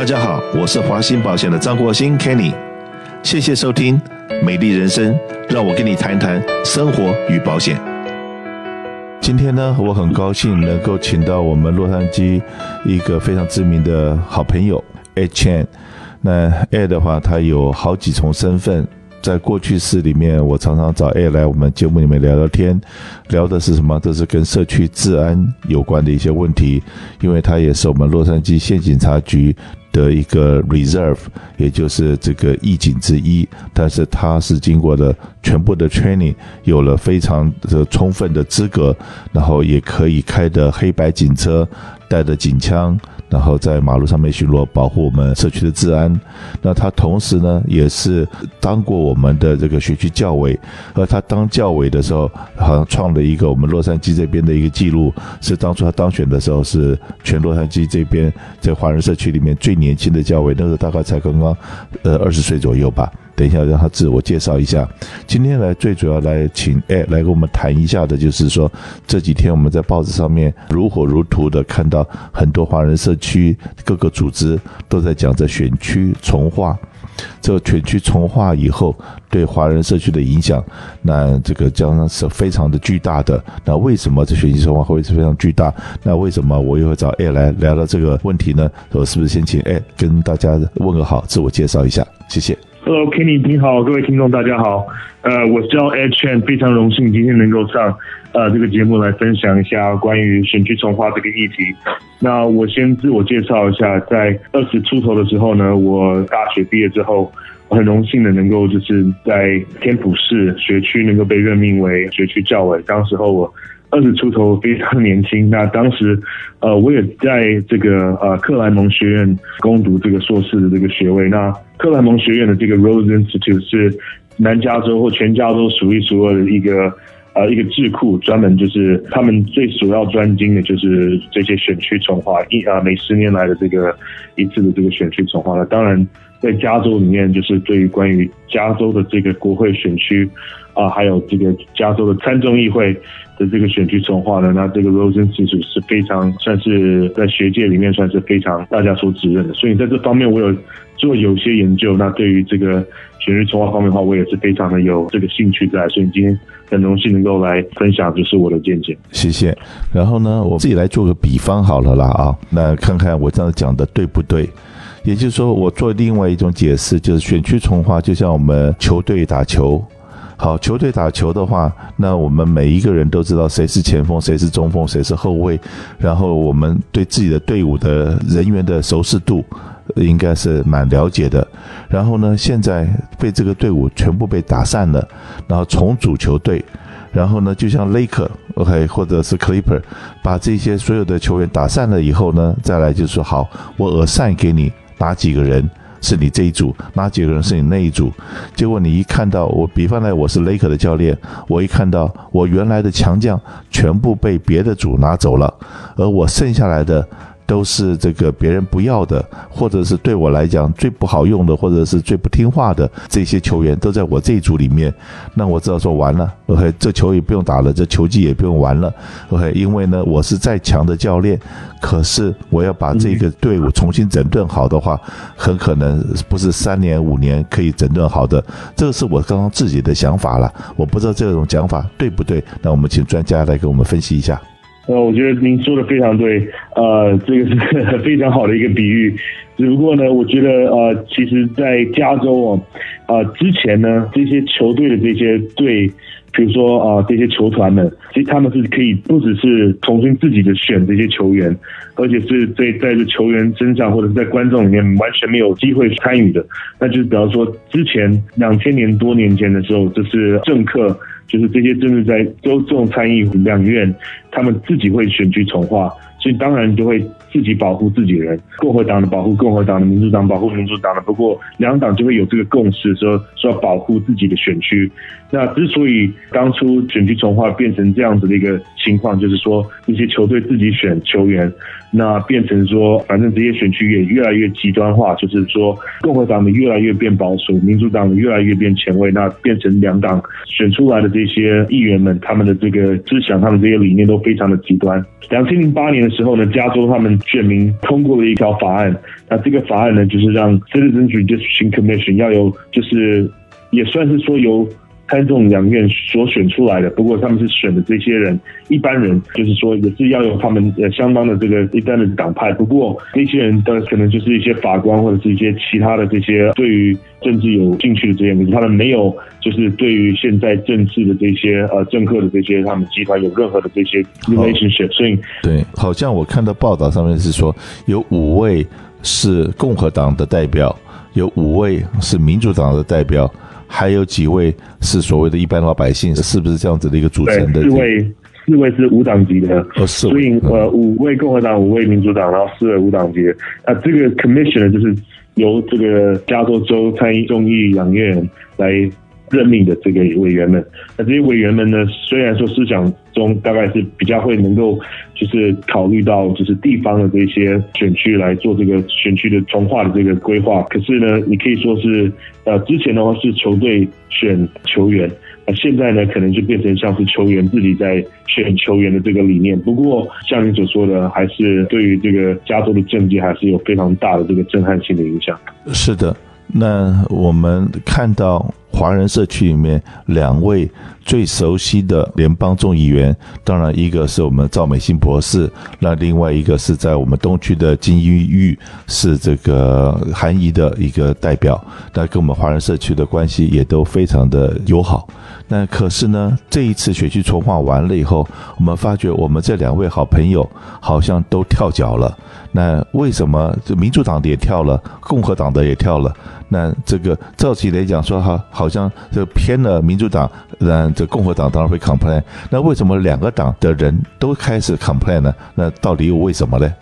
大家好，我是华鑫保险的张国兴 Kenny， 谢谢收听美丽人生，让我跟你谈谈生活与保险。今天呢，我很高兴能够请到我们洛杉矶一个非常知名的好朋友 Ed Chan。 那 Ed 的话，他有好几重身份，在过去式里面，我常常找 Ed 来我们节目里面聊聊天，聊的是什么？都是跟社区治安有关的一些问题，因为他也是我们洛杉矶县警察局的一个 reserve， 也就是这个义警之一，但是他是经过了全部的 training， 有了非常充分的资格，然后也可以开的黑白警车，带着警枪，然后在马路上面巡逻，保护我们社区的治安。那他同时呢，也是当过我们的这个学区教委，而他当教委的时候，好像创了一个我们洛杉矶这边的一个记录，是当初他当选的时候，是全洛杉矶这边在华人社区里面最年轻的教委，那时候大概才刚刚20岁左右吧。等一下让他自我介绍一下。今天来最主要来请 Ed 来跟我们谈一下的，就是说这几天我们在报纸上面如火如荼的看到很多华人社区各个组织都在讲这选区重划，这个选区重划以后对华人社区的影响，那这个将是非常的巨大的。那为什么这选区重划会是非常巨大？那为什么我又会找 Ed 来聊聊这个问题呢？我是不是先请 Ed 跟大家问个好，自我介绍一下，谢谢。Hello Kenny， 你好，各位听众大家好，我叫 Ed Chan， 非常荣幸今天能够上这个节目来分享一下关于选区重划这个议题。那我先自我介绍一下，在20出头的时候呢，我大学毕业之后，很荣幸的能够就是在天普市学区能够被任命为学区教委。当时候我20出头，非常年轻。那当时，我也在这个克莱蒙学院攻读这个硕士的这个学位。那克莱蒙学院的这个 Rose Institute 是南加州或全加州数一数二的一个智库，专门就是他们最主要专精的就是这些选区重划，每10年来的这个一次的这个选区重划。那当然，在加州里面，就是对于关于加州的这个国会选区还有这个加州的参众议会的这个选区重划呢，那这个 Rose Institute 是非常算是在学界里面算是非常大家所指认的，所以在这方面我有做有些研究。那对于这个选区重划方面的话，我也是非常的有这个兴趣在，所以今天很荣幸能够来分享就是我的见解，谢谢。然后呢，我自己来做个比方好了啦那看看我这样讲的对不对。也就是说，我做另外一种解释，就是选区重划就像我们球队打球。好，球队打球的话，那我们每一个人都知道谁是前锋，谁是中锋，谁是后卫，然后我们对自己的队伍的人员的熟识度应该是蛮了解的。然后呢，现在被这个队伍全部被打散了，然后重组球队，然后呢，就像 Laker 或者是 Clipper 把这些所有的球员打散了以后呢，再来就是说，好，我assign给你哪几个人是你这一组，哪几个人是你那一组。结果你一看到，我比方来我是 Laker 的教练，我一看到我原来的强将全部被别的组拿走了，而我剩下来的都是这个别人不要的，或者是对我来讲最不好用的，或者是最不听话的这些球员都在我这一组里面。那我知道说完了 ，这球也不用打了，这球技也不用玩了 ，因为呢我是再强的教练，可是我要把这个队伍重新整顿好的话，很可能不是3年5年可以整顿好的。这个是我刚刚自己的想法了，我不知道这种讲法对不对。那我们请专家来给我们分析一下。我觉得您说的非常对，这个是非常好的一个比喻。只不过呢，我觉得其实在加州之前呢，这些球队的这些队，比如说这些球团们，其实他们是可以不只是重新自己的选这些球员，而且是在这球员身上或者是在观众里面完全没有机会参与的。那就是比方说之前2000多年前的时候，就是政客，就是这些政治在州众参议两院，他们自己会选区重划，所以当然就会自己保护自己人，共和党的保护共和党的，民主党保护民主党的。不过两党就会有这个共识，说要保护自己的选区。那之所以当初选区重划变成这样子的一个情况，就是说这些球队自己选球员，那变成说反正这些选区也越来越极端化，就是说共和党的越来越变保守，民主党的越来越变前卫，那变成两党选出来的这些议员们，他们的这个思想，他们这些理念都非常的极端。2008年的时候呢，加州他们选民通过了一条法案，那这个法案呢，就是让 Citizens Redistricting Commission 要由，就是也算是说由参众两院所选出来的，不过他们是选的这些人，一般人就是说也是要有他们相当的这个一般的党派，不过那些人当然可能就是一些法官或者是一些其他的这些对于政治有兴趣的这些人，他们没有就是对于现在政治的这些政客的这些他们集团有任何的这些 relationship， 所以对，好像我看到报道上面是说有5位是共和党的代表，有5位是民主党的代表。还有几位是所谓的一般老百姓，是不是这样子的一个组成的？四位是无党籍的，所以5位共和党，5位民主党，然后4位无党籍的。那这个 commission 呢，就是由这个加州州参议众议两院来任命的这个委员们。那这些委员们呢，虽然说思想中大概是比较会能够就是考虑到就是地方的这些选区来做这个选区的重划的这个规划，可是呢你可以说是之前的话是球队选球员，现在呢可能就变成像是球员自己在选球员的这个理念。不过像你所说的，还是对于这个加州的政界还是有非常大的这个震撼性的影响。是的，那我们看到华人社区里面2位最熟悉的联邦众议员，当然一个是我们赵美心博士，那另外一个是在我们东区的金玉玉，是这个韩裔的一个代表，那跟我们华人社区的关系也都非常的友好。那可是呢，这一次选区重划完了以后，我们发觉我们这2位好朋友好像都跳脚了。那为什么民主党的也跳了，共和党的也跳了？那这个照起来讲说好像就偏了民主党，这共和党当然会 complain。那为什么2个党的人都开始 complain 呢？那到底为什么呢？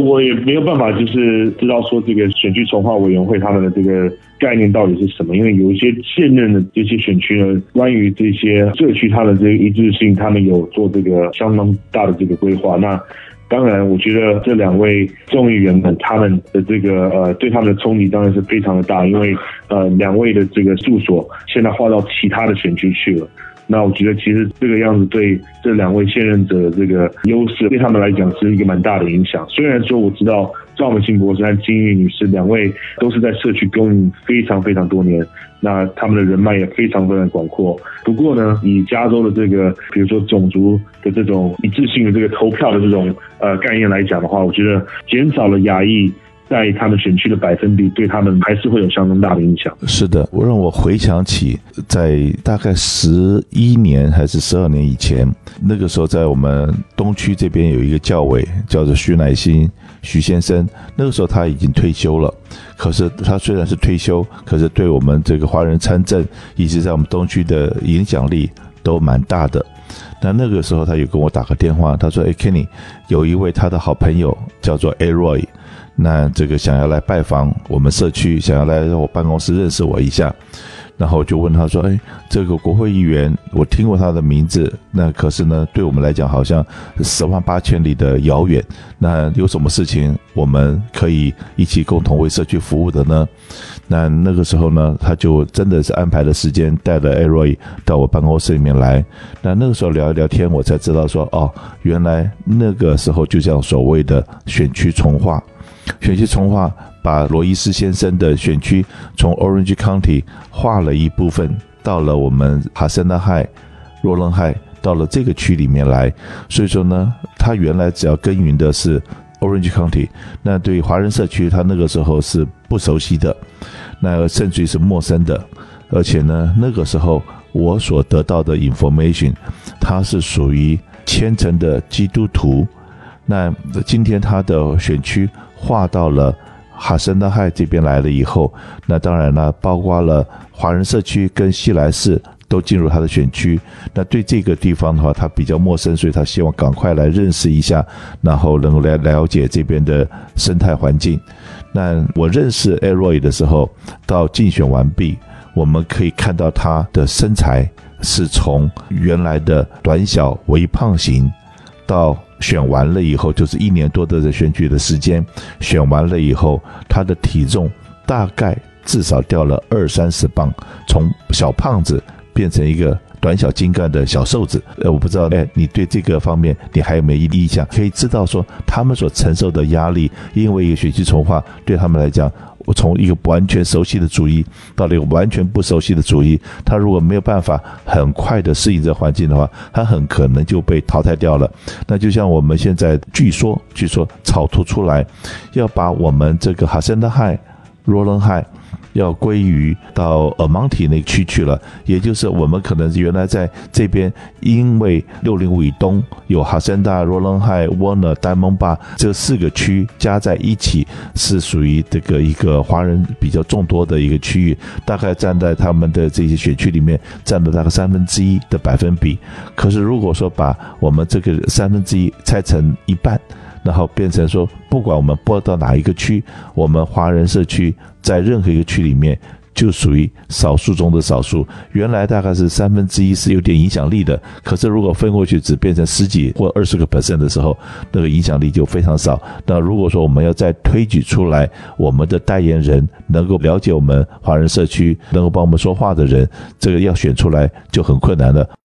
我也没有办法就是知道说这个选区重划委员会他们的这个概念到底是什么，因为有一些现任的这些选区呢，关于这些社区它的这个一致性，他们有做这个相当大的这个规划。那当然我觉得这2位众议员们他们的这个对他们的冲击当然是非常的大，因为2位的这个住所现在划到其他的选区去了。那我觉得其实这个样子对这2位现任者的这个优势对他们来讲是一个蛮大的影响。虽然说我知道赵美心博士和金玉女士2位都是在社区耕耘非常非常多年，那他们的人脉也非常非常广阔，不过呢以加州的这个比如说种族的这种一致性的这个投票的这种概念来讲的话，我觉得减少了亚裔在他们选区的比例，对他们还是会有相当大的影响。是的，我让我回想起在大概11年还是12年以前，那个时候在我们东区这边有一个教委叫做徐乃馨徐先生，那个时候他已经退休了，可是他虽然是退休，可是对我们这个华人参政以及在我们东区的影响力都蛮大的。那个时候他有跟我打个电话，他说Kenny 有一位他的好朋友叫做 A Roy，那这个想要来拜访我们社区，想要来我办公室认识我一下。然后我就问他说这个国会议员我听过他的名字，那可是呢对我们来讲好像10万8千里的遥远，那有什么事情我们可以一起共同为社区服务的呢？那个时候呢他就真的是安排了时间，带了 Eloy 到我办公室里面来。那个时候聊一聊天，我才知道说原来那个时候就像所谓的选区重划把罗伊斯先生的选区从 Orange County 划了一部分到了我们哈森纳海洛伦海，到了这个区里面来。所以说呢他原来只要耕耘的是 Orange County， 那对华人社区他那个时候是不熟悉的，那甚至于是陌生的。而且呢那个时候我所得到的 information， 他是属于虔诚的基督徒，那今天他的选区划到了哈森纳海这边来了以后，那当然了包括了华人社区跟西来市都进入他的选区，那对这个地方的话他比较陌生，所以他希望赶快来认识一下，然后能够来了解这边的生态环境。那我认识 A Roy 的时候到竞选完毕，我们可以看到他的身材是从原来的短小微胖型到选完了以后，就是1年多的选举的时间，选完了以后他的体重大概至少掉了20-30磅，从小胖子变成一个短小精干的小瘦子。我不知道你对这个方面你还有没有印象？可以知道说他们所承受的压力，因为一个学区重划对他们来讲，我从一个完全熟悉的主义到了一个完全不熟悉的主义，他如果没有办法很快的适应这环境的话，他很可能就被淘汰掉了。那就像我们现在据说草图出来，要把我们这个哈森德海、罗伦海要归于到尔芒体那区去了，也就是我们可能原来在这边，因为605以东有哈森达、罗伦海、沃纳、丹蒙巴这四个区加在一起，是属于这个一个华人比较众多的一个区域，大概占在他们的这些选区里面占了大概1/3的百分比。可是如果说把我们这个1/3拆成一半，然后变成说不管我们拨到哪一个区，我们华人社区在任何一个区里面就属于少数中的少数。原来大概是1/3是有点影响力的，可是如果分过去只变成10几或20% 的时候，那个影响力就非常少。那如果说我们要再推举出来我们的代言人，能够了解我们华人社区，能够帮我们说话的人，这个要选出来就很困难了。